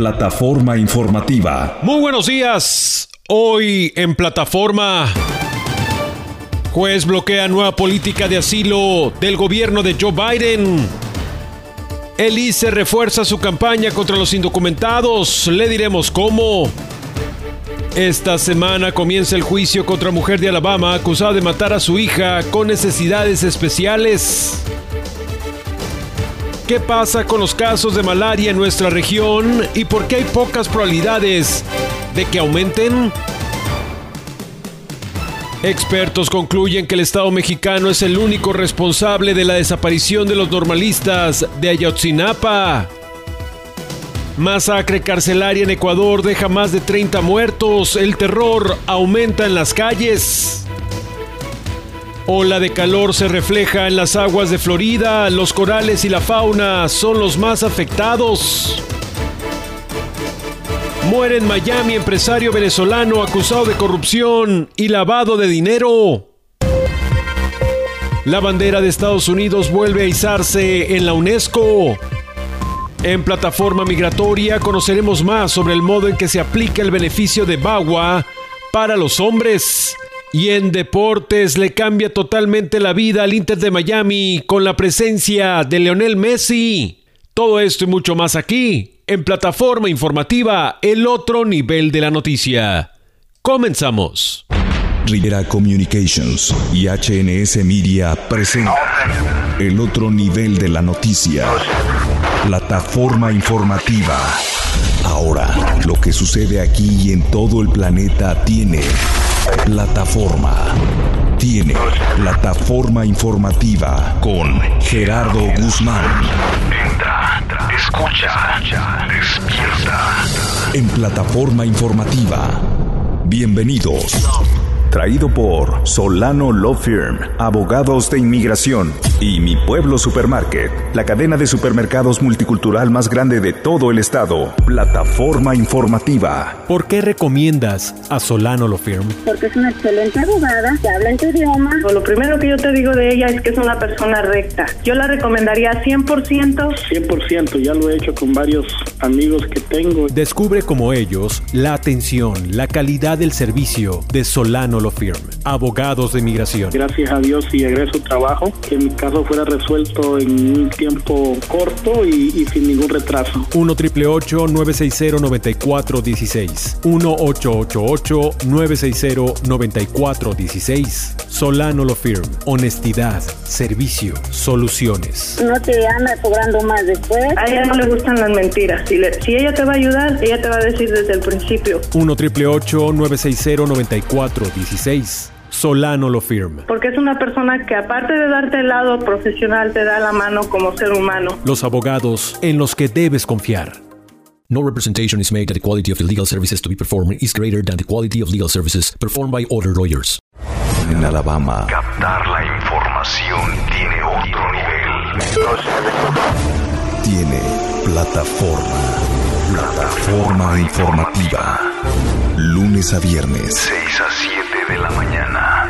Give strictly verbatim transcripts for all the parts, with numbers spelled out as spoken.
Plataforma Informativa. Muy buenos días. Hoy en Plataforma. Juez bloquea nueva política de asilo del gobierno de Joe Biden. El I C E refuerza su campaña contra los indocumentados. Le diremos cómo. Esta semana comienza el juicio contra mujer de Alabama acusada de matar a su hija con necesidades especiales. ¿Qué pasa con los casos de malaria en nuestra región y por qué hay pocas probabilidades de que aumenten? Expertos concluyen que el Estado mexicano es el único responsable de la desaparición de los normalistas de Ayotzinapa. Masacre carcelaria en Ecuador deja más de treinta muertos. El terror aumenta en las calles. Ola de calor se refleja en las aguas de Florida. Los corales y la fauna son los más afectados. Muere en Miami empresario venezolano acusado de corrupción y lavado de dinero. La bandera de Estados Unidos vuelve a izarse en la UNESCO. En Plataforma Migratoria conoceremos más sobre el modo en que se aplica el beneficio de VAWA para los hombres. Y en deportes le cambia totalmente la vida al Inter de Miami con la presencia de Lionel Messi. Todo esto y mucho más aquí. En Plataforma Informativa, el otro nivel de la noticia. Comenzamos. Rivera Communications y H N S Media presentan el otro nivel de la noticia. Plataforma Informativa. Ahora, lo que sucede aquí y en todo el planeta tiene plataforma. Tiene Plataforma Informativa con Gerardo Guzmán. Escucha, despierta. En Plataforma Informativa. Bienvenidos. Traído por Solano Law Firm, abogados de inmigración, y Mi Pueblo Supermarket, la cadena de supermercados multicultural más grande de todo el estado. Plataforma Informativa. ¿Por qué recomiendas a Solano Law Firm? Porque es una excelente abogada, que habla en tu idioma. Lo primero que yo te digo de ella es que es una persona recta. Yo la recomendaría cien por ciento. cien por ciento, ya lo he hecho con varios amigos que tengo. Descubre como ellos la atención, la calidad del servicio de Solano Law Firm, abogados de inmigración. Gracias a Dios y agradezco trabajo, que mi caso fuera resuelto en un tiempo corto y, y sin ningún retraso. uno, ocho ocho ocho, nueve seis cero, nueve cuatro uno seis. uno, ocho ocho ocho, nueve seis cero, nueve cuatro uno seis. Solano Law Firm. Honestidad, servicio, soluciones. No te anda cobrando más después. A ella no le gustan las mentiras. Si, le, si ella te va a ayudar, ella te va a decir desde el principio. uno, ocho ocho ocho, nueve seis cero, nueve cuatro uno seis. Solano Law Firm. Porque es una persona que aparte de darte el lado profesional, te da la mano como ser humano. Los abogados en los que debes confiar. No representation is made that the quality of the legal services to be performed is greater than the quality of legal services performed by other lawyers. En Alabama, captar la información tiene otro nivel. Tiene plataforma. Plataforma informativa. Lunes a viernes, seis a siete de la mañana.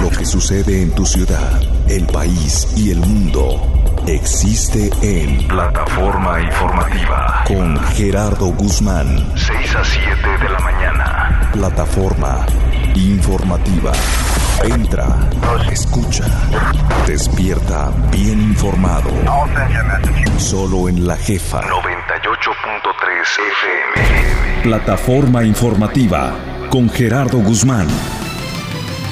Lo que sucede en tu ciudad, el país y el mundo existe en Plataforma Informativa con Gerardo Guzmán. seis a siete de la mañana. Plataforma Informativa. Entra, escucha, despierta bien informado. Solo en La Jefa. noventa y ocho punto tres F M. Plataforma Informativa con Gerardo Guzmán.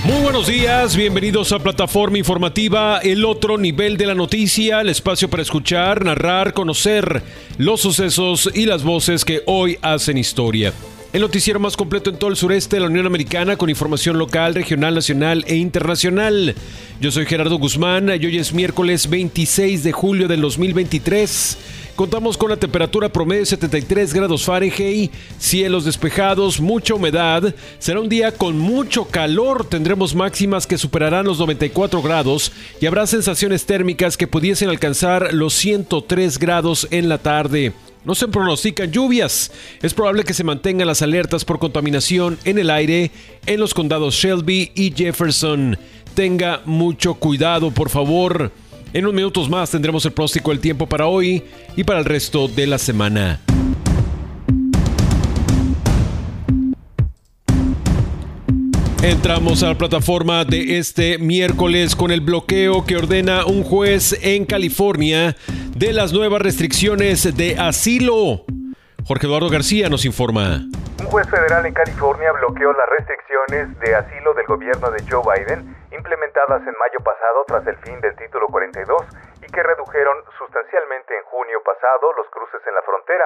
Muy buenos días, bienvenidos a Plataforma Informativa, el otro nivel de la noticia, el espacio para escuchar, narrar, conocer los sucesos y las voces que hoy hacen historia. El noticiero más completo en todo el sureste de la Unión Americana con información local, regional, nacional e internacional. Yo soy Gerardo Guzmán y hoy es miércoles veintiséis de julio del dos mil veintitrés. Contamos con la temperatura promedio de setenta y tres grados Fahrenheit, cielos despejados, mucha humedad. Será un día con mucho calor, tendremos máximas que superarán los noventa y cuatro grados y habrá sensaciones térmicas que pudiesen alcanzar los ciento tres grados en la tarde. No se pronostican lluvias. Es probable que se mantengan las alertas por contaminación en el aire en los condados Shelby y Jefferson. Tenga mucho cuidado, por favor. En unos minutos más tendremos el pronóstico del tiempo para hoy y para el resto de la semana. Entramos a la plataforma de este miércoles con el bloqueo que ordena un juez en California de las nuevas restricciones de asilo. Jorge Eduardo García nos informa. Un juez federal en California bloqueó las restricciones de asilo del gobierno de Joe Biden implementadas en mayo pasado tras el fin del Título cuarenta y dos y que redujeron sustancialmente en junio pasado los cruces en la frontera.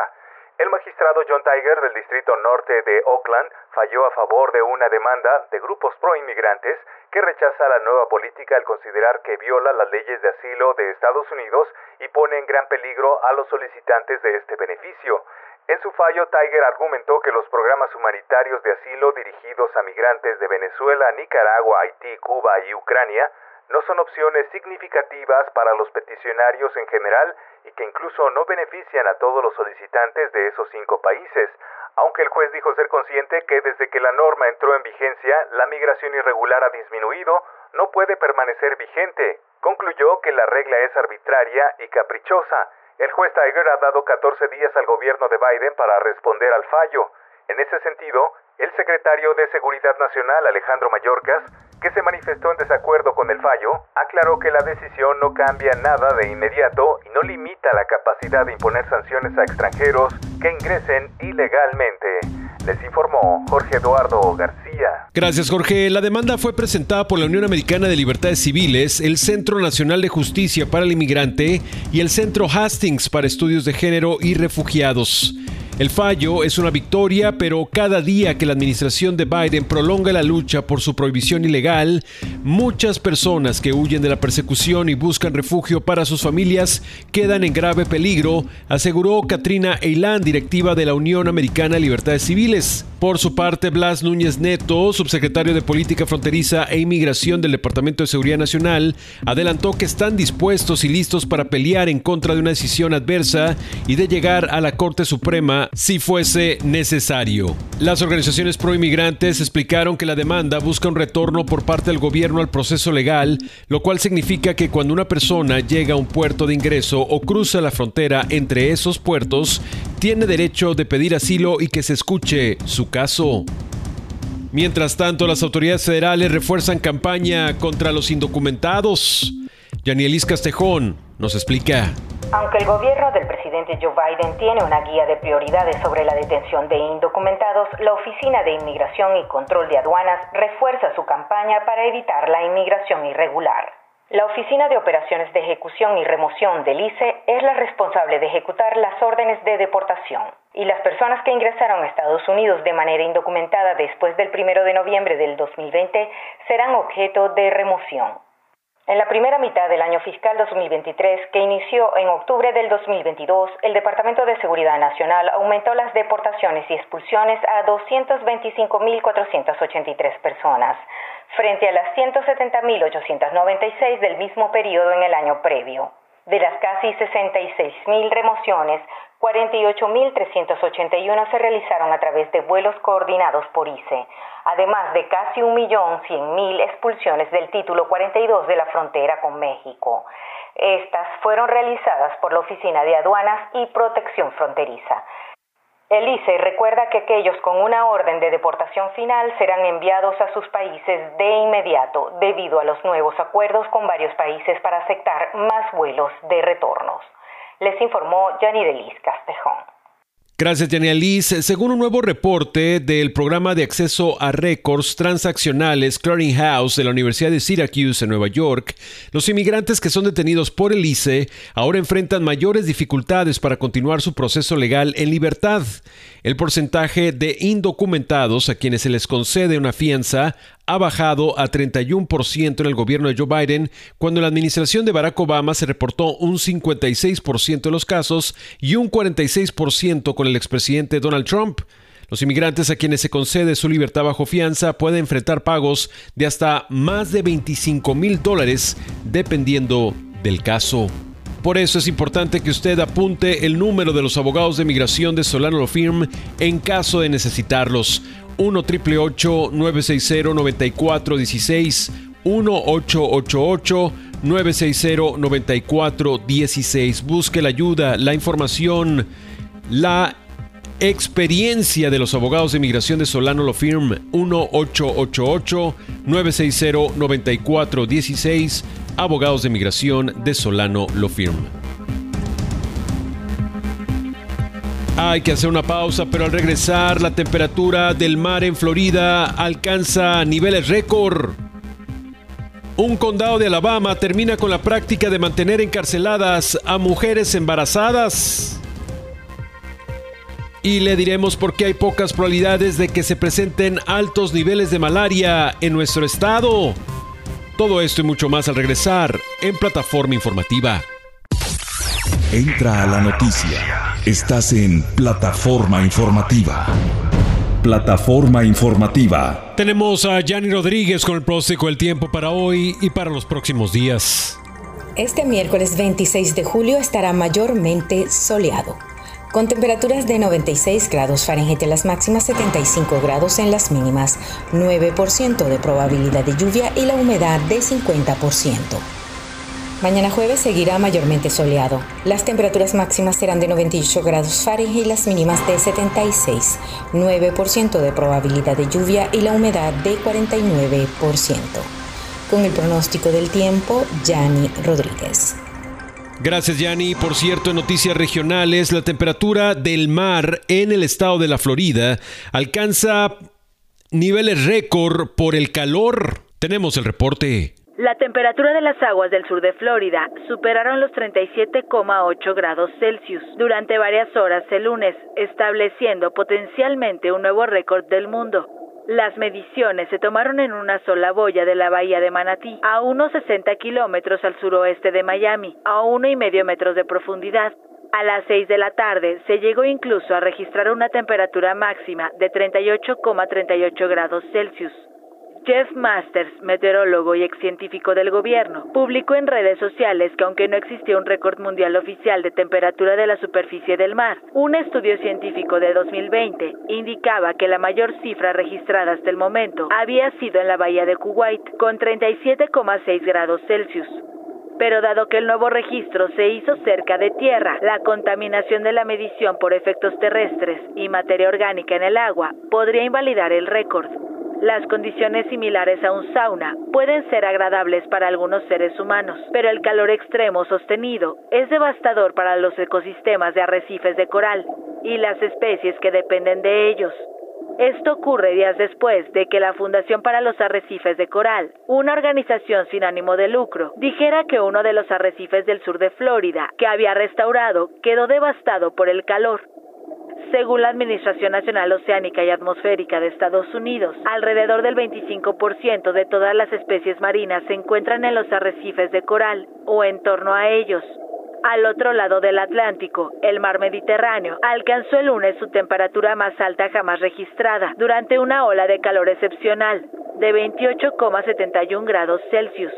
El magistrado John Tiger del Distrito Norte de Oakland falló a favor de una demanda de grupos pro-inmigrantes que rechaza la nueva política al considerar que viola las leyes de asilo de Estados Unidos y pone en gran peligro a los solicitantes de este beneficio. En su fallo, Tiger argumentó que los programas humanitarios de asilo dirigidos a migrantes de Venezuela, Nicaragua, Haití, Cuba y Ucrania no son opciones significativas para los peticionarios en general y que incluso no benefician a todos los solicitantes de esos cinco países, aunque el juez dijo ser consciente que desde que la norma entró en vigencia, la migración irregular ha disminuido, no puede permanecer vigente. Concluyó que la regla es arbitraria y caprichosa. El juez Tiger ha dado catorce días al gobierno de Biden para responder al fallo. En ese sentido, el secretario de Seguridad Nacional, Alejandro Mayorkas, que se manifestó en desacuerdo con el fallo, aclaró que la decisión no cambia nada de inmediato y no limita la capacidad de imponer sanciones a extranjeros que ingresen ilegalmente. Les informó Jorge Eduardo García. Gracias, Jorge. La demanda fue presentada por la Unión Americana de Libertades Civiles, el Centro Nacional de Justicia para el Inmigrante y el Centro Hastings para Estudios de Género y Refugiados. El fallo es una victoria, pero cada día que la administración de Biden prolonga la lucha por su prohibición ilegal, muchas personas que huyen de la persecución y buscan refugio para sus familias quedan en grave peligro, aseguró Katrina Eiland, directiva de la Unión Americana de Libertades Civiles. Por su parte, Blas Núñez Neto, subsecretario de Política Fronteriza e Inmigración del Departamento de Seguridad Nacional, adelantó que están dispuestos y listos para pelear en contra de una decisión adversa y de llegar a la Corte Suprema si fuese necesario. Las organizaciones proinmigrantes explicaron que la demanda busca un retorno por parte del gobierno al proceso legal, lo cual significa que cuando una persona llega a un puerto de ingreso o cruza la frontera entre esos puertos, tiene derecho de pedir asilo y que se escuche su caso. Mientras tanto, las autoridades federales refuerzan campaña contra los indocumentados. Yanielis Castejón nos explica. Aunque el gobierno del presidente Joe Biden tiene una guía de prioridades sobre la detención de indocumentados, la Oficina de Inmigración y Control de Aduanas refuerza su campaña para evitar la inmigración irregular. La Oficina de Operaciones de Ejecución y Remoción del I C E es la responsable de ejecutar las órdenes de deportación, y las personas que ingresaron a Estados Unidos de manera indocumentada después del primero de noviembre del dos mil veinte serán objeto de remoción. En la primera mitad del año fiscal dos mil veintitrés, que inició en octubre del dos mil veintidós, el Departamento de Seguridad Nacional aumentó las deportaciones y expulsiones a doscientas veinticinco mil cuatrocientas ochenta y tres personas, frente a las ciento setenta mil ochocientas noventa y seis del mismo periodo en el año previo. De las casi sesenta y seis mil remociones, cuarenta y ocho mil trescientas ochenta y uno se realizaron a través de vuelos coordinados por I C E, además de casi un millón cien mil expulsiones del Título cuarenta y dos de la frontera con México. Estas fueron realizadas por la Oficina de Aduanas y Protección Fronteriza. El I C E recuerda que aquellos con una orden de deportación final serán enviados a sus países de inmediato debido a los nuevos acuerdos con varios países para aceptar más vuelos de retornos. Les informó Yanielis Castejón. Gracias, Yanielis. Según un nuevo reporte del programa de acceso a récords transaccionales Clearinghouse de la Universidad de Syracuse en Nueva York, los inmigrantes que son detenidos por el I C E ahora enfrentan mayores dificultades para continuar su proceso legal en libertad. El porcentaje de indocumentados a quienes se les concede una fianza ha bajado a treinta y uno por ciento en el gobierno de Joe Biden, cuando en la administración de Barack Obama se reportó un cincuenta y seis por ciento de los casos y un cuarenta y seis por ciento con el expresidente Donald Trump. Los inmigrantes a quienes se concede su libertad bajo fianza pueden enfrentar pagos de hasta más de veinticinco mil dólares, dependiendo del caso. Por eso es importante que usted apunte el número de los abogados de migración de Solano Law Firm en caso de necesitarlos. uno, ocho ocho ocho, nueve seis cero, nueve cuatro uno seis, uno, ocho ocho ocho, nueve seis cero, nueve cuatro uno seis. Busque la ayuda, la información, la experiencia de los abogados de inmigración de Solano Law Firm, uno ocho ocho ocho, nueve seis cero, nueve cuatro uno seis, abogados de inmigración de Solano Law Firm. Hay que hacer una pausa, pero al regresar la temperatura del mar en Florida alcanza niveles récord. Un condado de Alabama termina con la práctica de mantener encarceladas a mujeres embarazadas. Y le diremos por qué hay pocas probabilidades de que se presenten altos niveles de malaria en nuestro estado. Todo esto y mucho más al regresar en Plataforma Informativa. Entra a la noticia. Estás en Plataforma Informativa. Plataforma Informativa. Tenemos a Yanni Rodríguez con el pronóstico del tiempo para hoy y para los próximos días. Este miércoles veintiséis de julio estará mayormente soleado, con temperaturas de noventa y seis grados Fahrenheit en las máximas, setenta y cinco grados en las mínimas, nueve por ciento de probabilidad de lluvia y la humedad de cincuenta por ciento. Mañana jueves seguirá mayormente soleado. Las temperaturas máximas serán de noventa y ocho grados Fahrenheit y las mínimas de setenta y seis, nueve por ciento de probabilidad de lluvia y la humedad de cuarenta y nueve por ciento. Con el pronóstico del tiempo, Yanni Rodríguez. Gracias, Yanni. Por cierto, en noticias regionales, la temperatura del mar en el estado de la Florida alcanza niveles récord por el calor. Tenemos el reporte. La temperatura de las aguas del sur de Florida superaron los treinta y siete coma ocho grados Celsius durante varias horas el lunes, estableciendo potencialmente un nuevo récord del mundo. Las mediciones se tomaron en una sola boya de la bahía de Manatí, a unos sesenta kilómetros al suroeste de Miami, a uno y medio metros de profundidad. A las seis de la tarde se llegó incluso a registrar una temperatura máxima de treinta y ocho coma treinta y ocho grados Celsius. Jeff Masters, meteorólogo y excientífico del gobierno, publicó en redes sociales que aunque no existió un récord mundial oficial de temperatura de la superficie del mar, un estudio científico de dos mil veinte indicaba que la mayor cifra registrada hasta el momento había sido en la bahía de Kuwait, con treinta y siete coma seis grados Celsius. Pero dado que el nuevo registro se hizo cerca de tierra, la contaminación de la medición por efectos terrestres y materia orgánica en el agua podría invalidar el récord. Las condiciones similares a un sauna pueden ser agradables para algunos seres humanos, pero el calor extremo sostenido es devastador para los ecosistemas de arrecifes de coral y las especies que dependen de ellos. Esto ocurre días después de que la Fundación para los Arrecifes de Coral, una organización sin ánimo de lucro, dijera que uno de los arrecifes del sur de Florida, que había restaurado, quedó devastado por el calor. Según la Administración Nacional Oceánica y Atmosférica de Estados Unidos, alrededor del veinticinco por ciento de todas las especies marinas se encuentran en los arrecifes de coral o en torno a ellos. Al otro lado del Atlántico, el mar Mediterráneo alcanzó el lunes su temperatura más alta jamás registrada durante una ola de calor excepcional de veintiocho coma setenta y uno grados Celsius.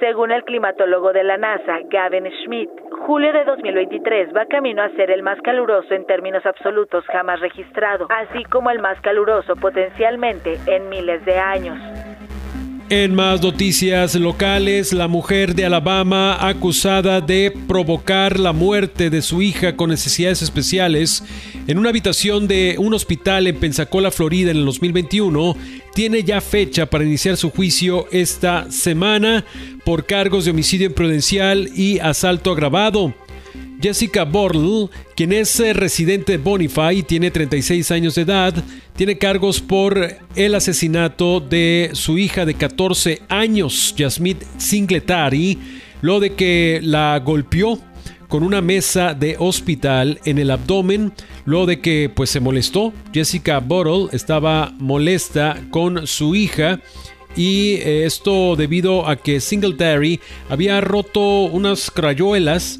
Según el climatólogo de la NASA, Gavin Schmidt, julio de dos mil veintitrés va camino a ser el más caluroso en términos absolutos jamás registrado, así como el más caluroso potencialmente en miles de años. En más noticias locales, la mujer de Alabama acusada de provocar la muerte de su hija con necesidades especiales en una habitación de un hospital en Pensacola, Florida, en el dos mil veintiuno, tiene ya fecha para iniciar su juicio esta semana por cargos de homicidio imprudencial y asalto agravado. Jessica Bottle, quien es residente de Bonifay y tiene treinta y seis años de edad, tiene cargos por el asesinato de su hija de catorce años, Jasmine Singletary, luego de que la golpeó con una mesa de hospital en el abdomen, luego de que pues, se molestó. Jessica Bottle estaba molesta con su hija, y esto debido a que Singletary había roto unas crayuelas,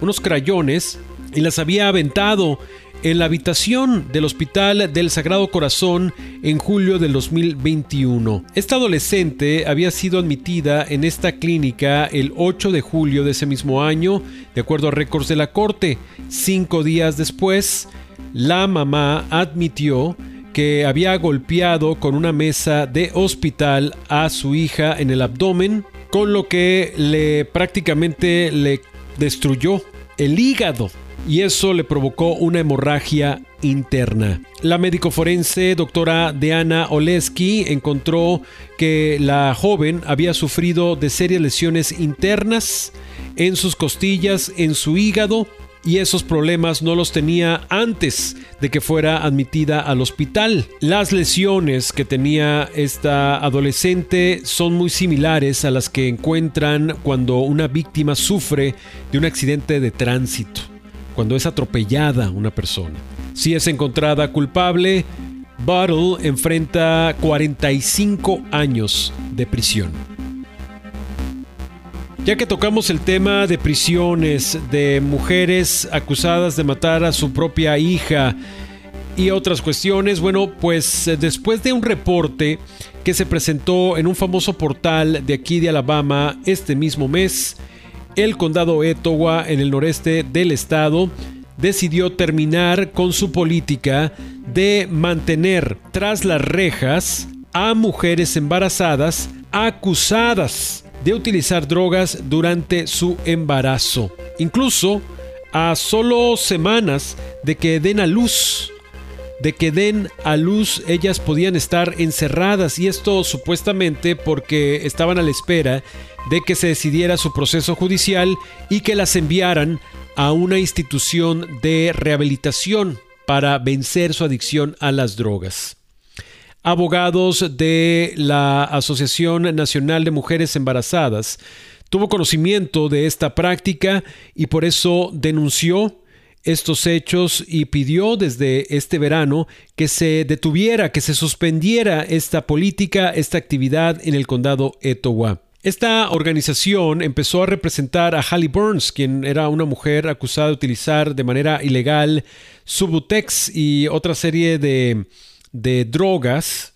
unos crayones, y las había aventado en la habitación del Hospital del Sagrado Corazón en julio del dos mil veintiuno. Esta adolescente había sido admitida en esta clínica el ocho de julio de ese mismo año, de acuerdo a récords de la corte. Cinco días después, la mamá admitió que había golpeado con una mesa de hospital a su hija en el abdomen, con lo que le prácticamente le destruyó el hígado. y eso le provocó una hemorragia interna. La médico forense doctora Deanna Oleski encontró que la joven había sufrido de serias lesiones internas en sus costillas, en su hígado, y esos problemas no los tenía antes de que fuera admitida al hospital. Las lesiones que tenía esta adolescente son muy similares a las que encuentran cuando una víctima sufre de un accidente de tránsito, cuando es atropellada una persona. Si es encontrada culpable, Bottle enfrenta cuarenta y cinco años de prisión. Ya que tocamos el tema de prisiones, de mujeres acusadas de matar a su propia hija y otras cuestiones, bueno, pues después de un reporte que se presentó en un famoso portal de aquí de Alabama este mismo mes, el condado Etowah, en el noreste del estado, decidió terminar con su política de mantener tras las rejas a mujeres embarazadas acusadas de utilizar drogas durante su embarazo, incluso a solo semanas de que den a luz, de que den a luz ellas podían estar encerradas, y esto supuestamente porque estaban a la espera de que se decidiera su proceso judicial y que las enviaran a una institución de rehabilitación para vencer su adicción a las drogas. Abogados de la Asociación Nacional de Mujeres Embarazadas tuvo conocimiento de esta práctica y por eso denunció estos hechos y pidió desde este verano que se detuviera, que se suspendiera esta política, esta actividad en el condado Etowah. Esta organización empezó a representar a Hallie Burns, quien era una mujer acusada de utilizar de manera ilegal Subutex y otra serie de de drogas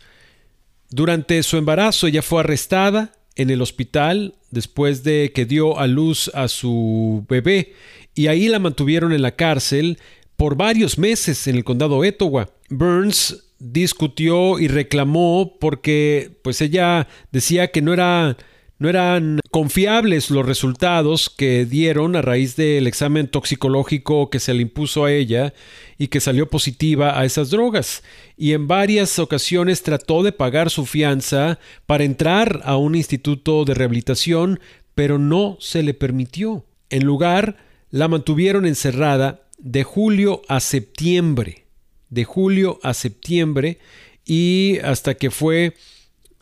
durante su embarazo. Ella fue arrestada en el hospital después de que dio a luz a su bebé y ahí la mantuvieron en la cárcel por varios meses en el condado Etowah. Burns discutió y reclamó porque pues ella decía que no era no eran confiables los resultados que dieron a raíz del examen toxicológico que se le impuso a ella y que salió positiva a esas drogas. Y en varias ocasiones trató de pagar su fianza para entrar a un instituto de rehabilitación, pero no se le permitió. En lugar, la mantuvieron encerrada de julio a septiembre. De julio a septiembre y hasta que fue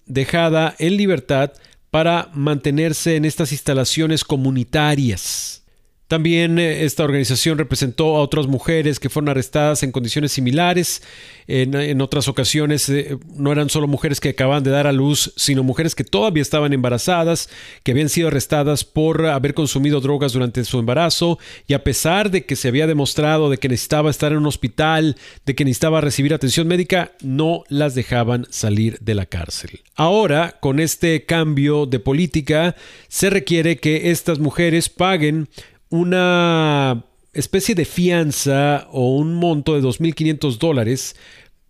dejada en libertad para mantenerse en estas instalaciones comunitarias. También esta organización representó a otras mujeres que fueron arrestadas en condiciones similares. En, en otras ocasiones eh, no eran solo mujeres que acababan de dar a luz, sino mujeres que todavía estaban embarazadas, que habían sido arrestadas por haber consumido drogas durante su embarazo. Y a pesar de que se había demostrado de que necesitaba estar en un hospital, de que necesitaba recibir atención médica, no las dejaban salir de la cárcel. Ahora, con este cambio de política, se requiere que estas mujeres paguen una especie de fianza o un monto de dos mil quinientos dólares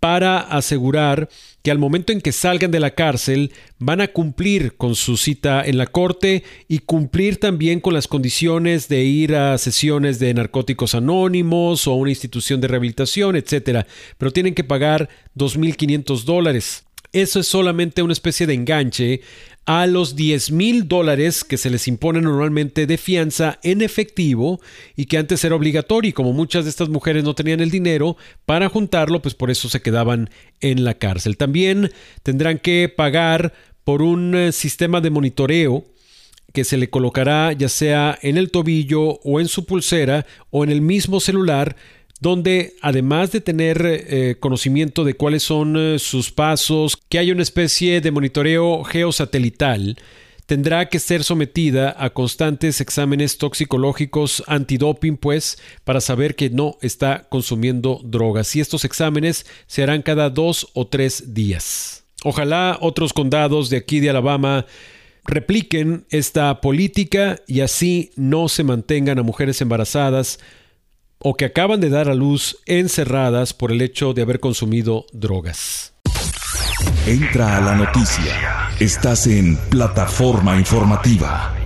para asegurar que al momento en que salgan de la cárcel van a cumplir con su cita en la corte y cumplir también con las condiciones de ir a sesiones de narcóticos anónimos o a una institución de rehabilitación, etcétera. Pero tienen que pagar dos mil quinientos dólares. Eso es solamente una especie de enganche a los diez mil dólares que se les imponen normalmente de fianza en efectivo y que antes era obligatorio, y como muchas de estas mujeres no tenían el dinero para juntarlo, pues por eso se quedaban en la cárcel. También tendrán que pagar por un sistema de monitoreo que se le colocará ya sea en el tobillo o en su pulsera o en el mismo celular, donde además de tener eh, conocimiento de cuáles son eh, sus pasos, que haya una especie de monitoreo geosatelital, tendrá que ser sometida a constantes exámenes toxicológicos antidoping, pues, para saber que no está consumiendo drogas. Y estos exámenes se harán cada dos o tres días. Ojalá otros condados de aquí de Alabama repliquen esta política y así no se mantengan a mujeres embarazadas o que acaban de dar a luz encerradas por el hecho de haber consumido drogas. Entra a la noticia. Estás en Plataforma Informativa.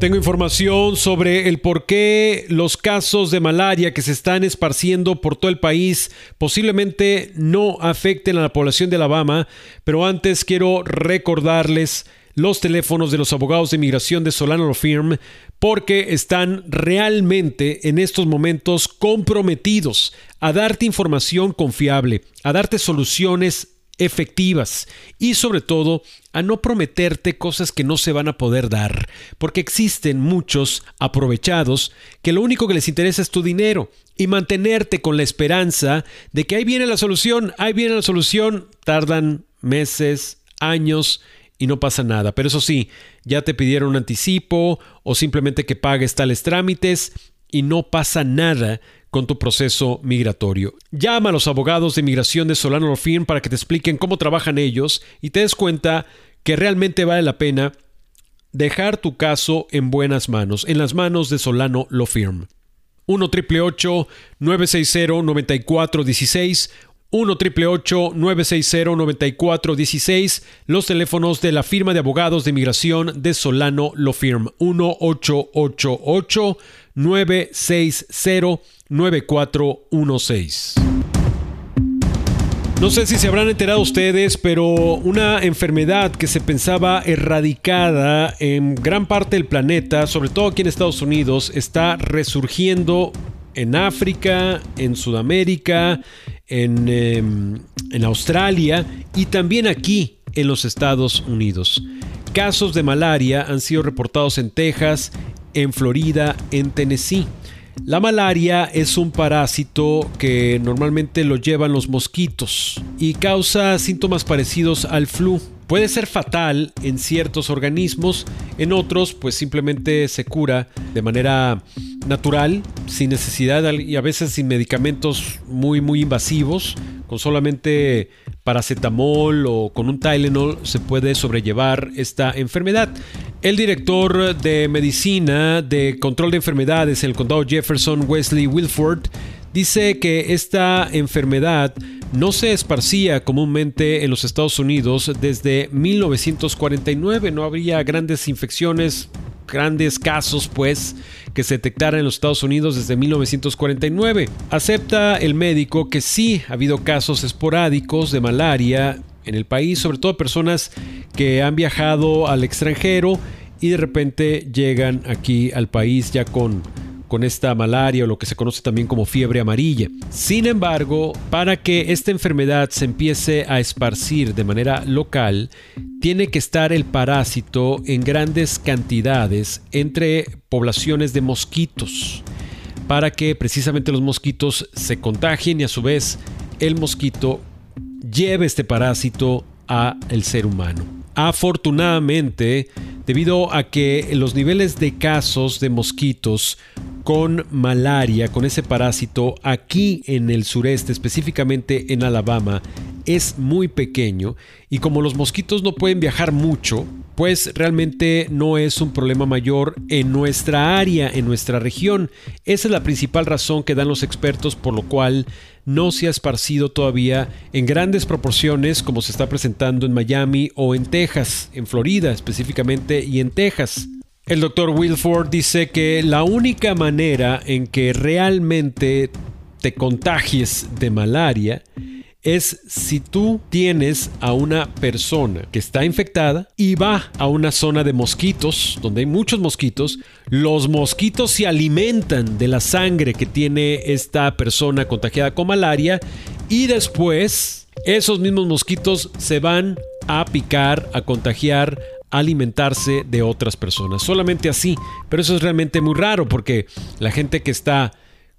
Tengo información sobre el por qué los casos de malaria que se están esparciendo por todo el país posiblemente no afecten a la población de Alabama, pero antes quiero recordarles los teléfonos de los abogados de inmigración de Solano Law Firm, porque están realmente en estos momentos comprometidos a darte información confiable, a darte soluciones efectivas y sobre todo a no prometerte cosas que no se van a poder dar, porque existen muchos aprovechados que lo único que les interesa es tu dinero y mantenerte con la esperanza de que ahí viene la solución, ahí viene la solución. Tardan meses, años y no pasa nada, pero eso sí, ya te pidieron un anticipo o simplemente que pagues tales trámites y no pasa nada con tu proceso migratorio. Llama a los abogados de inmigración de Solano Law Firm para que te expliquen cómo trabajan ellos y te des cuenta que realmente vale la pena dejar tu caso en buenas manos, en las manos de Solano Law Firm. uno, ocho ocho ocho, nueve seis cero, nueve cuatro uno seis, uno, ocho ocho ocho, nueve seis cero, nueve cuatro uno seis, los teléfonos de la firma de abogados de inmigración de Solano Law Firm, uno, ocho ocho ocho, nueve seis cero, nueve cuatro uno seis. No sé si se habrán enterado ustedes, pero una enfermedad que se pensaba erradicada en gran parte del planeta, sobre todo aquí en Estados Unidos, está resurgiendo en África, en Sudamérica, en, eh, en Australia y también aquí en los Estados Unidos. Casos de malaria han sido reportados en Texas, en Florida, en Tennessee. La malaria es un parásito que normalmente lo llevan los mosquitos y causa síntomas parecidos al flu. Puede ser fatal en ciertos organismos, en otros pues simplemente se cura de manera natural, sin necesidad y a veces sin medicamentos muy muy invasivos. Con solamente paracetamol o con un Tylenol se puede sobrellevar esta enfermedad. El director de Medicina de Control de Enfermedades en el condado Jefferson, Wesley Wilford, dice que esta enfermedad no se esparcía comúnmente en los Estados Unidos desde mil novecientos cuarenta y nueve. No habría grandes infecciones, grandes casos pues que se detectaran en los Estados Unidos desde mil novecientos cuarenta y nueve. Acepta el médico que sí ha habido casos esporádicos de malaria en el país, sobre todo personas que han viajado al extranjero y de repente llegan aquí al país ya con, con esta malaria o lo que se conoce también como fiebre amarilla. Sin embargo, para que esta enfermedad se empiece a esparcir de manera local, tiene que estar el parásito en grandes cantidades entre poblaciones de mosquitos para que precisamente los mosquitos se contagien y a su vez el mosquito lleve este parásito al ser humano. Afortunadamente, debido a que los niveles de casos de mosquitos con malaria, con ese parásito, aquí en el sureste, específicamente en Alabama, es muy pequeño y como los mosquitos no pueden viajar mucho, pues realmente no es un problema mayor en nuestra área, en nuestra región. Esa es la principal razón que dan los expertos, por lo cual no se ha esparcido todavía en grandes proporciones como se está presentando en Miami o en Texas, en Florida específicamente y en Texas. El doctor Wilford dice que la única manera en que realmente te contagies de malaria es si tú tienes a una persona que está infectada y va a una zona de mosquitos, donde hay muchos mosquitos, los mosquitos se alimentan de la sangre que tiene esta persona contagiada con malaria y después esos mismos mosquitos se van a picar, a contagiar, alimentarse de otras personas. Solamente así, pero eso es realmente muy raro porque la gente que está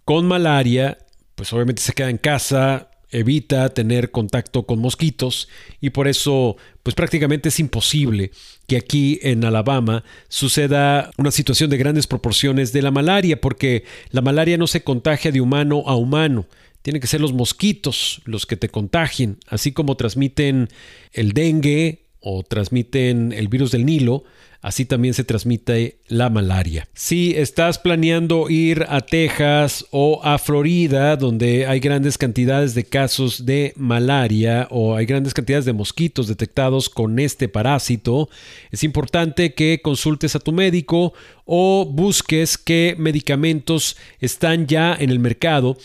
con malaria, pues obviamente se queda en casa, evita tener contacto con mosquitos y por eso pues prácticamente es imposible que aquí en Alabama suceda una situación de grandes proporciones de la malaria, porque la malaria no se contagia de humano a humano. Tienen que ser los mosquitos los que te contagien, así como transmiten el dengue o transmiten el virus del Nilo, así también se transmite la malaria. Si estás planeando ir a Texas o a Florida, donde hay grandes cantidades de casos de malaria o hay grandes cantidades de mosquitos detectados con este parásito, es importante que consultes a tu médico o busques qué medicamentos están ya en el mercado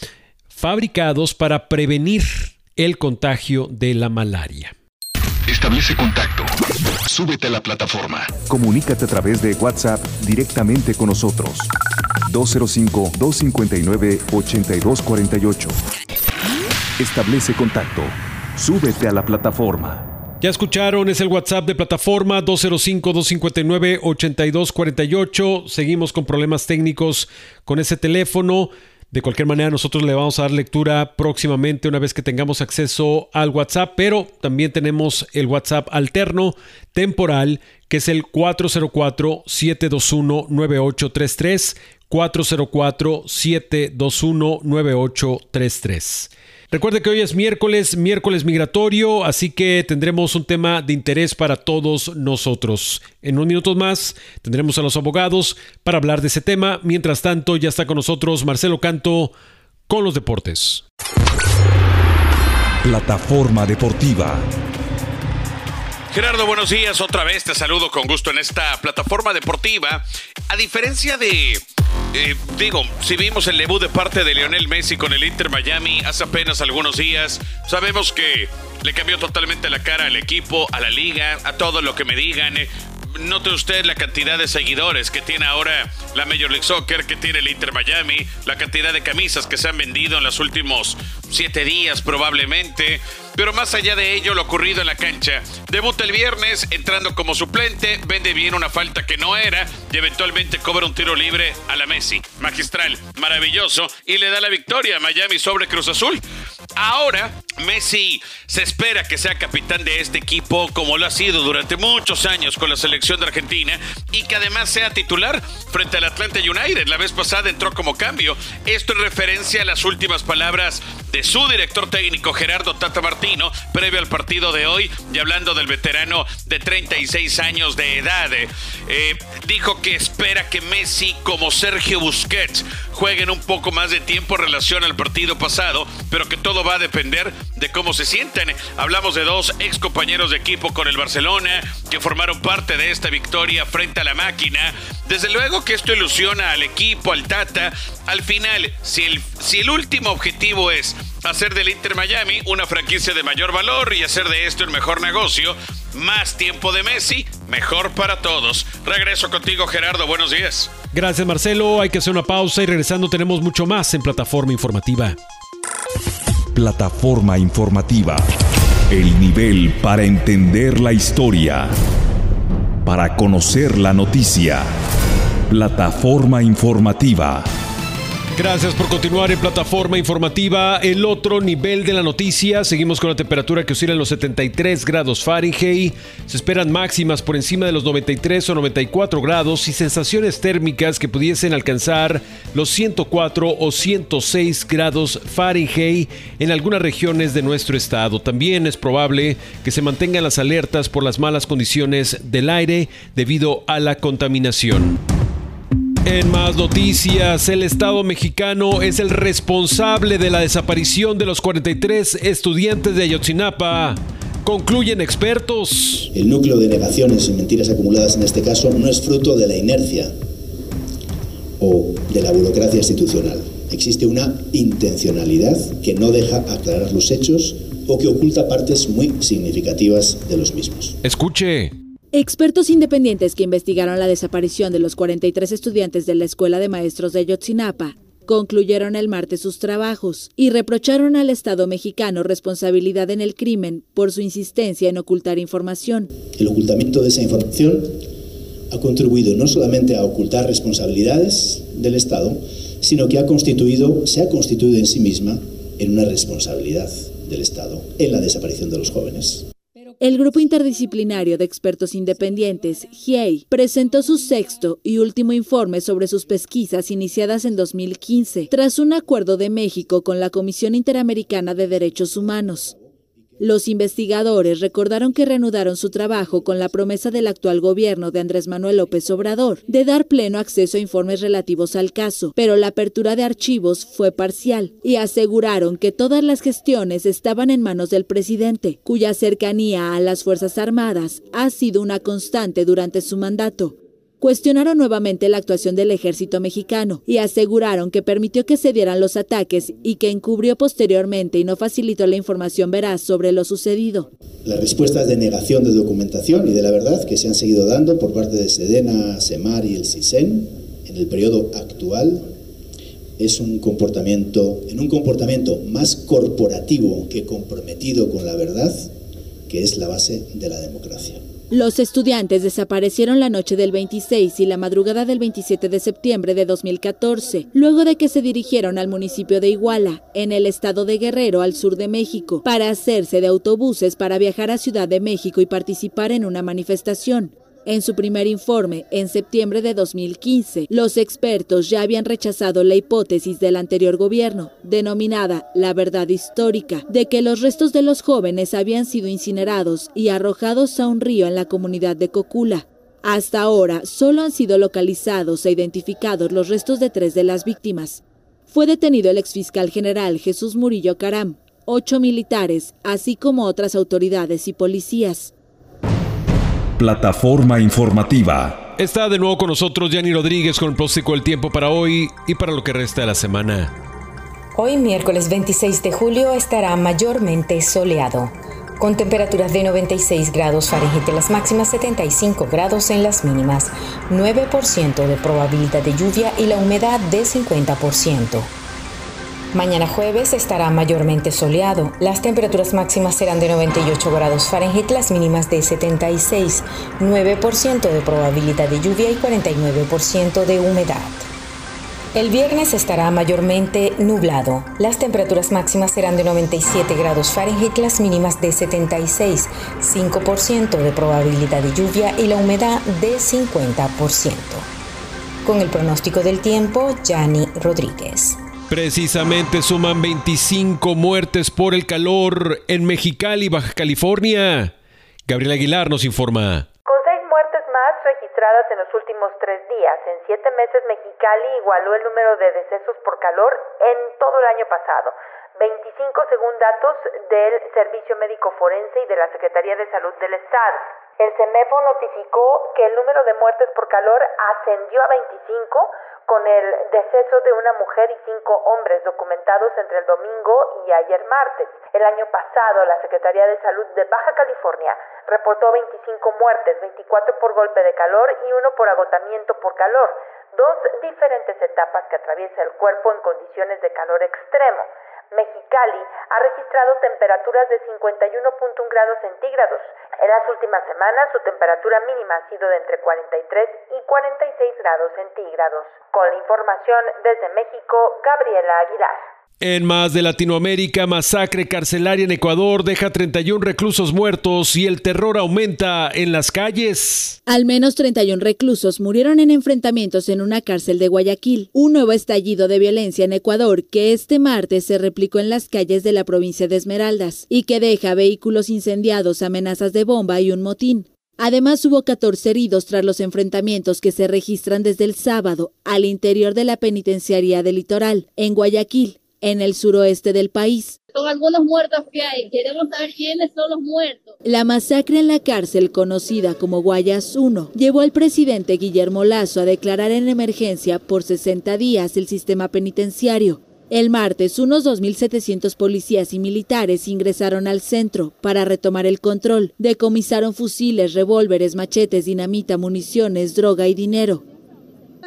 fabricados para prevenir el contagio de la malaria. Establece contacto. Súbete a la plataforma. Comunícate a través de WhatsApp directamente con nosotros. dos cero cinco, dos cinco nueve, ocho dos cuatro ocho. Establece contacto. Súbete a la plataforma. Ya escucharon, es el WhatsApp de plataforma dos cero cinco, dos cinco nueve, ocho dos cuatro ocho. Seguimos con problemas técnicos con ese teléfono. De cualquier manera, nosotros le vamos a dar lectura próximamente una vez que tengamos acceso al WhatsApp, pero también tenemos el WhatsApp alterno temporal, que es el cuatro cero cuatro, siete dos uno, nueve ocho tres tres, cuatro cero cuatro, siete dos uno, nueve ocho tres tres. Recuerde que hoy es miércoles, miércoles migratorio, así que tendremos un tema de interés para todos nosotros. En unos minutos más tendremos a los abogados para hablar de ese tema. Mientras tanto, ya está con nosotros Marcelo Canto con los deportes. Plataforma deportiva. Gerardo, buenos días. Otra vez te saludo con gusto en esta plataforma deportiva. A diferencia de... Eh, digo, si vimos el debut de parte de Lionel Messi con el Inter Miami hace apenas algunos días, sabemos que le cambió totalmente la cara al equipo, a la liga, a todo lo que me digan. Eh, note usted la cantidad de seguidores que tiene ahora la Major League Soccer, que tiene el Inter Miami, la cantidad de camisas que se han vendido en los últimos siete días probablemente. Pero más allá de ello, lo ocurrido en la cancha. Debuta el viernes, entrando como suplente, vende bien una falta que no era y eventualmente cobra un tiro libre a la Messi. Magistral, maravilloso, y le da la victoria a Miami sobre Cruz Azul. Ahora, Messi se espera que sea capitán de este equipo, como lo ha sido durante muchos años con la selección de Argentina, y que además sea titular frente al Atlanta United. La vez pasada entró como cambio. Esto en referencia a las últimas palabras de su director técnico, Gerardo Tata Martínez, previo al partido de hoy, y hablando del veterano de treinta y seis años de edad. Eh, dijo que espera que Messi, como Sergio Busquets, jueguen un poco más de tiempo en relación al partido pasado, pero que todo va a depender de cómo se sientan. Hablamos de dos ex compañeros de equipo con el Barcelona que formaron parte de esta victoria frente a la máquina. Desde luego que esto ilusiona al equipo, al Tata. Al final, si el, si el último objetivo es hacer del Inter Miami una franquicia de mayor valor y hacer de esto el mejor negocio, más tiempo de Messi, mejor para todos. Regreso contigo, Gerardo. Buenos días. Gracias, Marcelo. Hay que hacer una pausa y regresando tenemos mucho más en Plataforma Informativa. Plataforma Informativa. El nivel para entender la historia. Para conocer la noticia. Plataforma Informativa. Gracias por continuar en Plataforma Informativa. El otro nivel de la noticia. Seguimos con la temperatura que oscila en los setenta y tres grados Fahrenheit. Se esperan máximas por encima de los noventa y tres o noventa y cuatro grados y sensaciones térmicas que pudiesen alcanzar los ciento cuatro o ciento seis grados Fahrenheit en algunas regiones de nuestro estado. También es probable que se mantengan las alertas por las malas condiciones del aire debido a la contaminación. En más noticias, el Estado mexicano es el responsable de la desaparición de los cuarenta y tres estudiantes de Ayotzinapa. Concluyen expertos. El núcleo de negaciones y mentiras acumuladas en este caso no es fruto de la inercia o de la burocracia institucional. Existe una intencionalidad que no deja aclarar los hechos o que oculta partes muy significativas de los mismos. Escuche. Expertos independientes que investigaron la desaparición de los cuarenta y tres estudiantes de la Escuela de Maestros de Ayotzinapa concluyeron el martes sus trabajos y reprocharon al Estado mexicano responsabilidad en el crimen por su insistencia en ocultar información. El ocultamiento de esa información ha contribuido no solamente a ocultar responsabilidades del Estado, sino que ha constituido, se ha constituido en sí misma en una responsabilidad del Estado en la desaparición de los jóvenes. El Grupo Interdisciplinario de Expertos Independientes, G I E I, presentó su sexto y último informe sobre sus pesquisas iniciadas en dos mil quince, tras un acuerdo de México con la Comisión Interamericana de Derechos Humanos. Los investigadores recordaron que reanudaron su trabajo con la promesa del actual gobierno de Andrés Manuel López Obrador de dar pleno acceso a informes relativos al caso, pero la apertura de archivos fue parcial y aseguraron que todas las gestiones estaban en manos del presidente, cuya cercanía a las Fuerzas Armadas ha sido una constante durante su mandato. Cuestionaron nuevamente la actuación del ejército mexicano y aseguraron que permitió que se dieran los ataques y que encubrió posteriormente y no facilitó la información veraz sobre lo sucedido. Las respuestas de negación de documentación y de la verdad que se han seguido dando por parte de SEDENA, SEMAR y el CISEN en el periodo actual es un comportamiento, en un comportamiento más corporativo que comprometido con la verdad, que es la base de la democracia. Los estudiantes desaparecieron la noche del veintiséis y la madrugada del veintisiete de septiembre de dos mil catorce, luego de que se dirigieron al municipio de Iguala, en el estado de Guerrero, al sur de México, para hacerse de autobuses para viajar a Ciudad de México y participar en una manifestación. En su primer informe, en septiembre de dos mil quince, los expertos ya habían rechazado la hipótesis del anterior gobierno, denominada la verdad histórica, de que los restos de los jóvenes habían sido incinerados y arrojados a un río en la comunidad de Cocula. Hasta ahora, solo han sido localizados e identificados los restos de tres de las víctimas. Fue detenido el exfiscal general Jesús Murillo Caram, ocho militares, así como otras autoridades y policías. Plataforma Informativa. Está de nuevo con nosotros Yanni Rodríguez con el pronóstico del tiempo para hoy y para lo que resta de la semana. Hoy miércoles veintiséis de julio estará mayormente soleado, con temperaturas de noventa y seis grados Fahrenheit en las máximas, setenta y cinco grados en las mínimas, nueve por ciento de probabilidad de lluvia y la humedad de cincuenta por ciento. Mañana jueves estará mayormente soleado. Las temperaturas máximas serán de noventa y ocho grados Fahrenheit, las mínimas de setenta y seis, nueve por ciento de probabilidad de lluvia y cuarenta y nueve por ciento de humedad. El viernes estará mayormente nublado. Las temperaturas máximas serán de noventa y siete grados Fahrenheit, las mínimas de setenta y seis, cinco por ciento de probabilidad de lluvia y la humedad de cincuenta por ciento. Con el pronóstico del tiempo, Yanni Rodríguez. Precisamente suman veinticinco muertes por el calor en Mexicali, Baja California. Gabriel Aguilar nos informa. Con seis muertes más registradas en los últimos tres días, en siete meses Mexicali igualó el número de decesos por calor en todo el año pasado. veinticinco según datos del Servicio Médico Forense y de la Secretaría de Salud del Estado. El SEMEFO notificó que el número de muertes por calor ascendió a veinticinco, con el deceso de una mujer y cinco hombres documentados entre el domingo y ayer martes. El año pasado, la Secretaría de Salud de Baja California reportó veinticinco muertes, veinticuatro por golpe de calor y uno por agotamiento por calor, dos diferentes etapas que atraviesa el cuerpo en condiciones de calor extremo. Mexicali ha registrado temperaturas de cincuenta y uno punto uno grados centígrados. En las últimas semanas, su temperatura mínima ha sido de entre cuarenta y tres y cuarenta y seis grados centígrados. Con la información desde México, Gabriela Aguilar. En más de Latinoamérica, masacre carcelaria en Ecuador deja treinta y un reclusos muertos y el terror aumenta en las calles. Al menos treinta y un reclusos murieron en enfrentamientos en una cárcel de Guayaquil. Un nuevo estallido de violencia en Ecuador que este martes se replicó en las calles de la provincia de Esmeraldas y que deja vehículos incendiados, amenazas de bomba y un motín. Además, hubo catorce heridos tras los enfrentamientos que se registran desde el sábado al interior de la penitenciaría del Litoral, en Guayaquil, en el suroeste del país. Son algunos muertos que hay, queremos saber quiénes son los muertos. La masacre en la cárcel, conocida como Guayas uno, llevó al presidente Guillermo Lasso a declarar en emergencia por sesenta días el sistema penitenciario. El martes, unos dos mil setecientos policías y militares ingresaron al centro para retomar el control. Decomisaron fusiles, revólveres, machetes, dinamita, municiones, droga y dinero.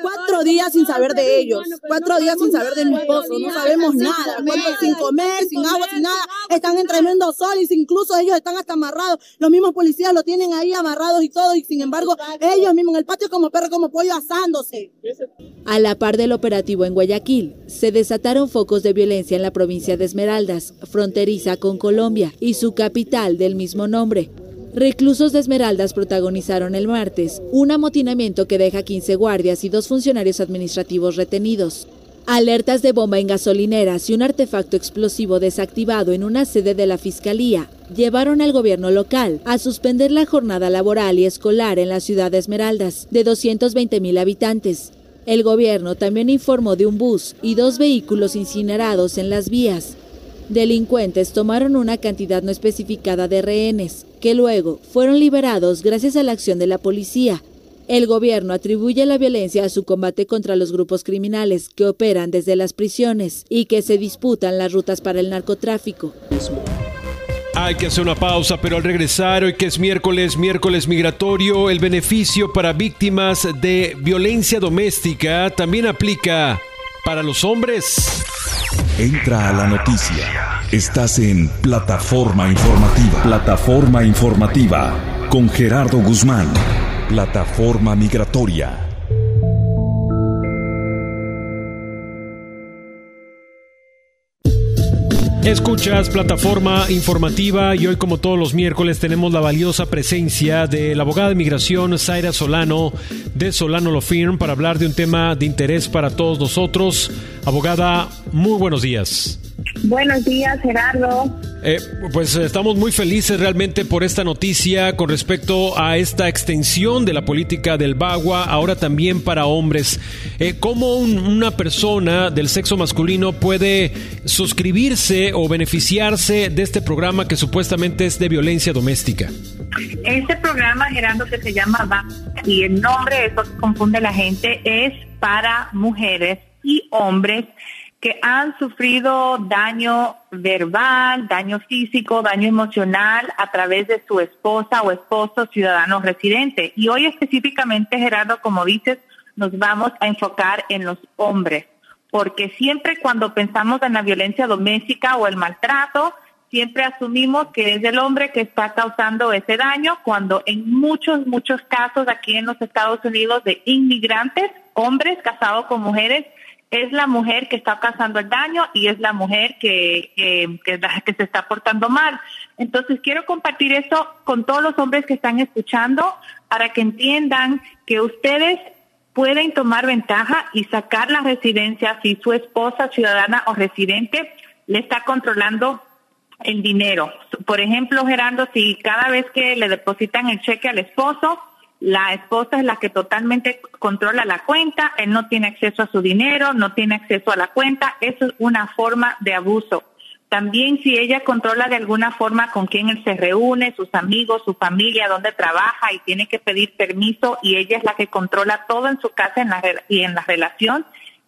Cuatro días sin saber de ellos, cuatro días sin saber de mi esposo, no sabemos nada, cuatro, sin comer, sin agua, sin nada, están en tremendo sol, y incluso ellos están hasta amarrados, los mismos policías los tienen ahí amarrados y todo, y sin embargo ellos mismos en el patio como perro, como pollo asándose. A la par del operativo en Guayaquil, se desataron focos de violencia en la provincia de Esmeraldas, fronteriza con Colombia, y su capital del mismo nombre. Reclusos de Esmeraldas protagonizaron el martes un amotinamiento que deja quince guardias y dos funcionarios administrativos retenidos. Alertas de bomba en gasolineras y un artefacto explosivo desactivado en una sede de la Fiscalía llevaron al gobierno local a suspender la jornada laboral y escolar en la ciudad de Esmeraldas, de doscientos veinte mil habitantes. El gobierno también informó de un bus y dos vehículos incinerados en las vías. Delincuentes tomaron una cantidad no especificada de rehenes, que luego fueron liberados gracias a la acción de la policía. El gobierno atribuye la violencia a su combate contra los grupos criminales que operan desde las prisiones y que se disputan las rutas para el narcotráfico. Hay que hacer una pausa, pero al regresar, hoy que es miércoles, miércoles migratorio, el beneficio para víctimas de violencia doméstica también aplica para los hombres. Entra a la noticia. Estás en Plataforma Informativa. Plataforma Informativa con Gerardo Guzmán. Plataforma migratoria. Escuchas Plataforma Informativa y hoy, como todos los miércoles, tenemos la valiosa presencia de la abogada de migración Zaira Solano de Solano Law Firm para hablar de un tema de interés para todos nosotros. Abogada, muy buenos días. Buenos días, Gerardo. Eh, pues estamos muy felices realmente por esta noticia con respecto a esta extensión de la política del VAWA, ahora también para hombres. Eh, ¿Cómo un, una persona del sexo masculino puede suscribirse o beneficiarse de este programa que supuestamente es de violencia doméstica? Este programa, Gerardo, que se llama VAWA, y el nombre, eso que confunde la gente, es para mujeres y hombres que han sufrido daño verbal, daño físico, daño emocional a través de su esposa o esposo ciudadano residente. Y hoy específicamente, Gerardo, como dices, nos vamos a enfocar en los hombres, porque siempre cuando pensamos en la violencia doméstica o el maltrato, siempre asumimos que es el hombre que está causando ese daño, cuando en muchos, muchos casos aquí en los Estados Unidos de inmigrantes, hombres casados con mujeres, es la mujer que está causando el daño y es la mujer que, eh, que, que se está portando mal. Entonces quiero compartir eso con todos los hombres que están escuchando para que entiendan que ustedes pueden tomar ventaja y sacar la residencia si su esposa, ciudadana o residente le está controlando el dinero. Por ejemplo, Gerardo, si cada vez que le depositan el cheque al esposo, la esposa es la que totalmente controla la cuenta, él no tiene acceso a su dinero, no tiene acceso a la cuenta, eso es una forma de abuso. También si ella controla de alguna forma con quién él se reúne, sus amigos, su familia, dónde trabaja y tiene que pedir permiso y ella es la que controla todo en su casa en la, y en la relación,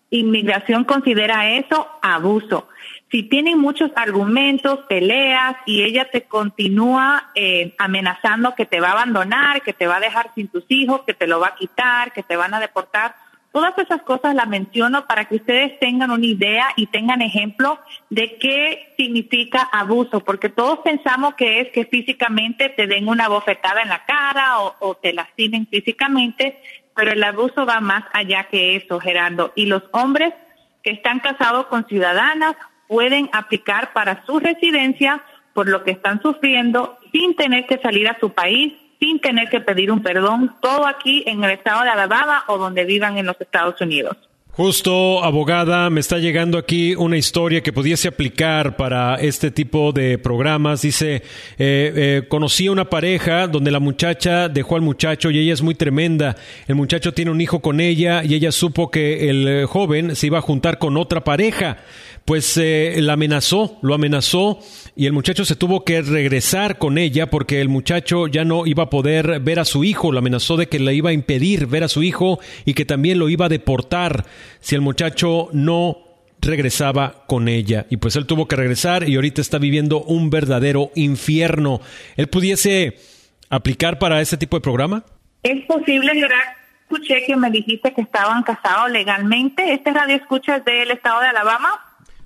inmigración considera eso abuso. Si tienen muchos argumentos, peleas y ella te continúa eh, amenazando que te va a abandonar, que te va a dejar sin tus hijos, que te lo va a quitar, que te van a deportar, todas esas cosas las menciono para que ustedes tengan una idea y tengan ejemplo de qué significa abuso, porque todos pensamos que es que físicamente te den una bofetada en la cara o, o te lastimen físicamente, pero el abuso va más allá que eso, Gerardo. Y los hombres que están casados con ciudadanas pueden aplicar para su residencia por lo que están sufriendo sin tener que salir a su país, sin tener que pedir un perdón, todo aquí en el estado de Alabama o donde vivan en los Estados Unidos. Justo, abogada, me está llegando aquí una historia que pudiese aplicar para este tipo de programas. Dice, eh, eh, conocí a una pareja donde la muchacha dejó al muchacho y ella es muy tremenda. El muchacho tiene un hijo con ella y ella supo que el eh, joven se iba a juntar con otra pareja. Pues eh, la amenazó, lo amenazó y el muchacho se tuvo que regresar con ella porque el muchacho ya no iba a poder ver a su hijo. Lo amenazó de que le iba a impedir ver a su hijo y que también lo iba a deportar si el muchacho no regresaba con ella. Y pues él tuvo que regresar y ahorita está viviendo un verdadero infierno. ¿Él pudiese aplicar para este tipo de programa? Es posible, Gerardo. Escuché que me dijiste que estaban casados legalmente. ¿Este radio escucha es del estado de Alabama?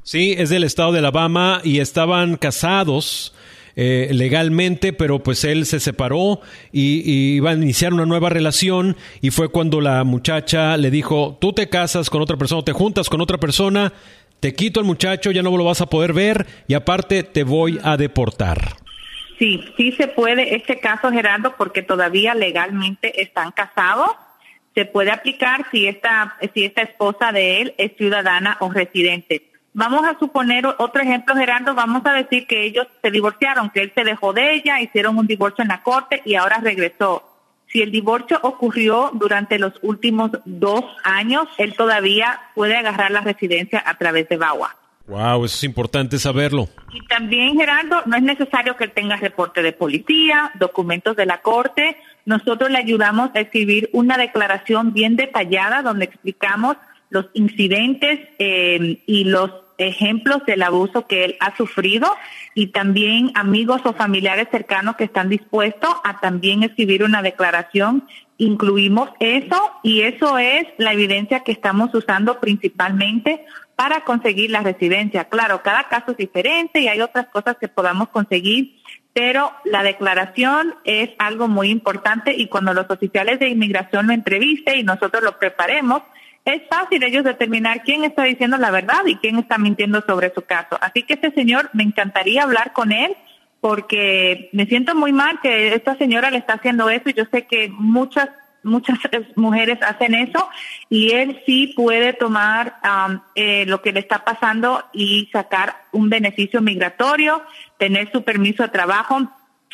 Sí, es del estado de Alabama y estaban casados Eh, legalmente, pero pues él se separó y, y iba a iniciar una nueva relación y fue cuando la muchacha le dijo, tú te casas con otra persona, te juntas con otra persona, te quito al muchacho, ya no lo vas a poder ver y aparte te voy a deportar. Sí, sí se puede este caso, Gerardo, porque todavía legalmente están casados. se puede aplicar si esta, si esta esposa de él es ciudadana o residente. Vamos a suponer otro ejemplo, Gerardo, vamos a decir que ellos se divorciaron, que él se dejó de ella, hicieron un divorcio en la corte y ahora regresó. Si el divorcio ocurrió durante los últimos dos años, él todavía puede agarrar la residencia a través de VAWA. Wow, eso es importante saberlo. Y también, Gerardo, no es necesario que tenga reporte de policía, documentos de la corte. Nosotros le ayudamos a escribir una declaración bien detallada donde explicamos los incidentes eh, y los ejemplos del abuso que él ha sufrido, y también amigos o familiares cercanos que están dispuestos a también escribir una declaración. Incluimos eso, y eso es la evidencia que estamos usando principalmente para conseguir la residencia. Claro, cada caso es diferente y hay otras cosas que podamos conseguir, pero la declaración es algo muy importante, y cuando los oficiales de inmigración lo entrevisten y nosotros lo preparemos, es fácil ellos determinar quién está diciendo la verdad y quién está mintiendo sobre su caso. Así que este señor, me encantaría hablar con él, porque me siento muy mal que esta señora le está haciendo eso, y yo sé que muchas muchas mujeres hacen eso, y él sí puede tomar um, eh, lo que le está pasando y sacar un beneficio migratorio, tener su permiso de trabajo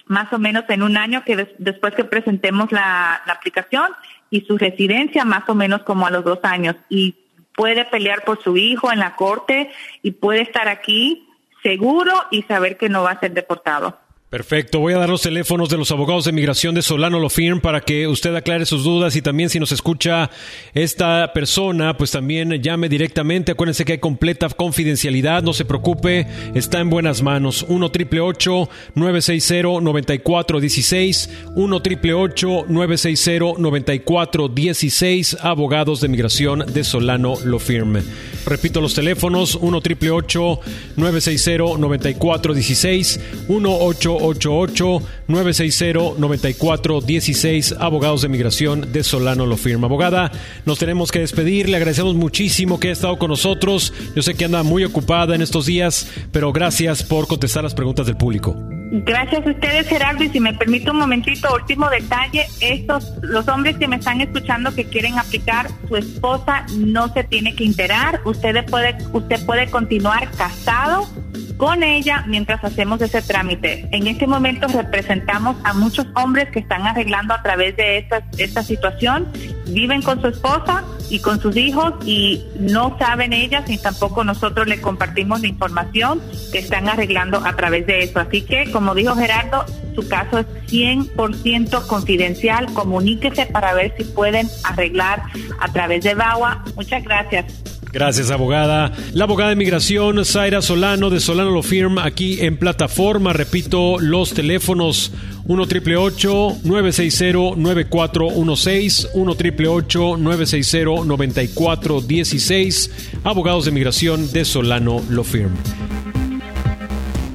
más o menos en un año que des después que presentemos la, la aplicación, y su residencia más o menos como a los dos años, y puede pelear por su hijo en la corte y puede estar aquí seguro y saber que no va a ser deportado. Perfecto. Voy a dar los teléfonos de los abogados de migración de Solano Law Firm para que usted aclare sus dudas, y también si nos escucha esta persona, pues también llame directamente. Acuérdense que hay completa confidencialidad, no se preocupe, está en buenas manos. uno, ocho ocho ocho, nueve seis cero, nueve cuatro uno seis, uno, ocho ocho ocho, nueve seis cero, nueve cuatro uno seis, abogados de migración de Solano Law Firm. Repito los teléfonos, uno, ocho ocho ocho, nueve seis cero, nueve cuatro uno seis, uno, ocho ocho ocho, nueve seis cero, nueve cuatro uno seis, abogados de migración de Solano Law Firm. Abogada, nos tenemos que despedir. Le agradecemos muchísimo que haya estado con nosotros. Yo sé que anda muy ocupada en estos días, pero gracias por contestar las preguntas del público. Gracias a ustedes, Gerardo, y si me permite un momentito, último detalle, estos, los hombres que me están escuchando que quieren aplicar, su esposa no se tiene que enterar, usted puede, usted puede continuar casado con ella mientras hacemos ese trámite. En este momento representamos a muchos hombres que están arreglando a través de esta, esta situación, viven con su esposa y con sus hijos y no saben ellas, ni tampoco nosotros les compartimos la información que están arreglando a través de eso. Así que, como dijo Gerardo, su caso es cien por ciento confidencial. Comuníquese para ver si pueden arreglar a través de VAWA. Muchas gracias. Gracias, abogada. La abogada de migración, Zaira Solano, de Solano Law Firm, aquí en Plataforma. Repito, los teléfonos uno, ocho ocho ocho, nueve seis cero, nueve cuatro uno seis, uno, ocho ocho ocho, nueve seis cero, nueve cuatro uno seis, abogados de migración de Solano Law Firm.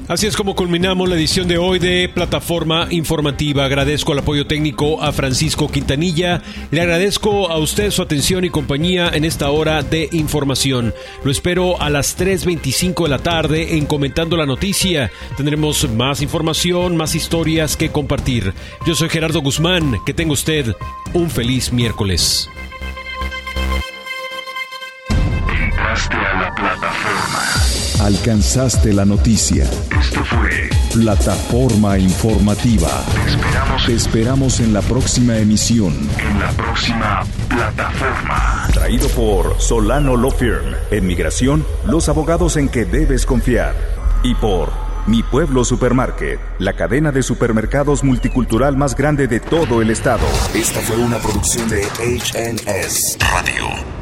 Así es como culminamos la edición de hoy de Plataforma Informativa. Agradezco el apoyo técnico a Francisco Quintanilla. Le agradezco a usted su atención y compañía en esta hora de información. Lo espero a las tres veinticinco de la tarde en Comentando la Noticia. Tendremos más información, más historias que compartir. Yo soy Gerardo Guzmán. Que tenga usted un feliz miércoles. Entraste a la plataforma. Alcanzaste la noticia. Esto fue Plataforma Informativa. Te esperamos. Te esperamos en la próxima emisión. En la próxima plataforma. Traído por Solano Law Firm. En migración, los abogados en que debes confiar. Y por Mi Pueblo Supermarket, la cadena de supermercados multicultural más grande de todo el estado. Esta fue una producción de H N S Radio.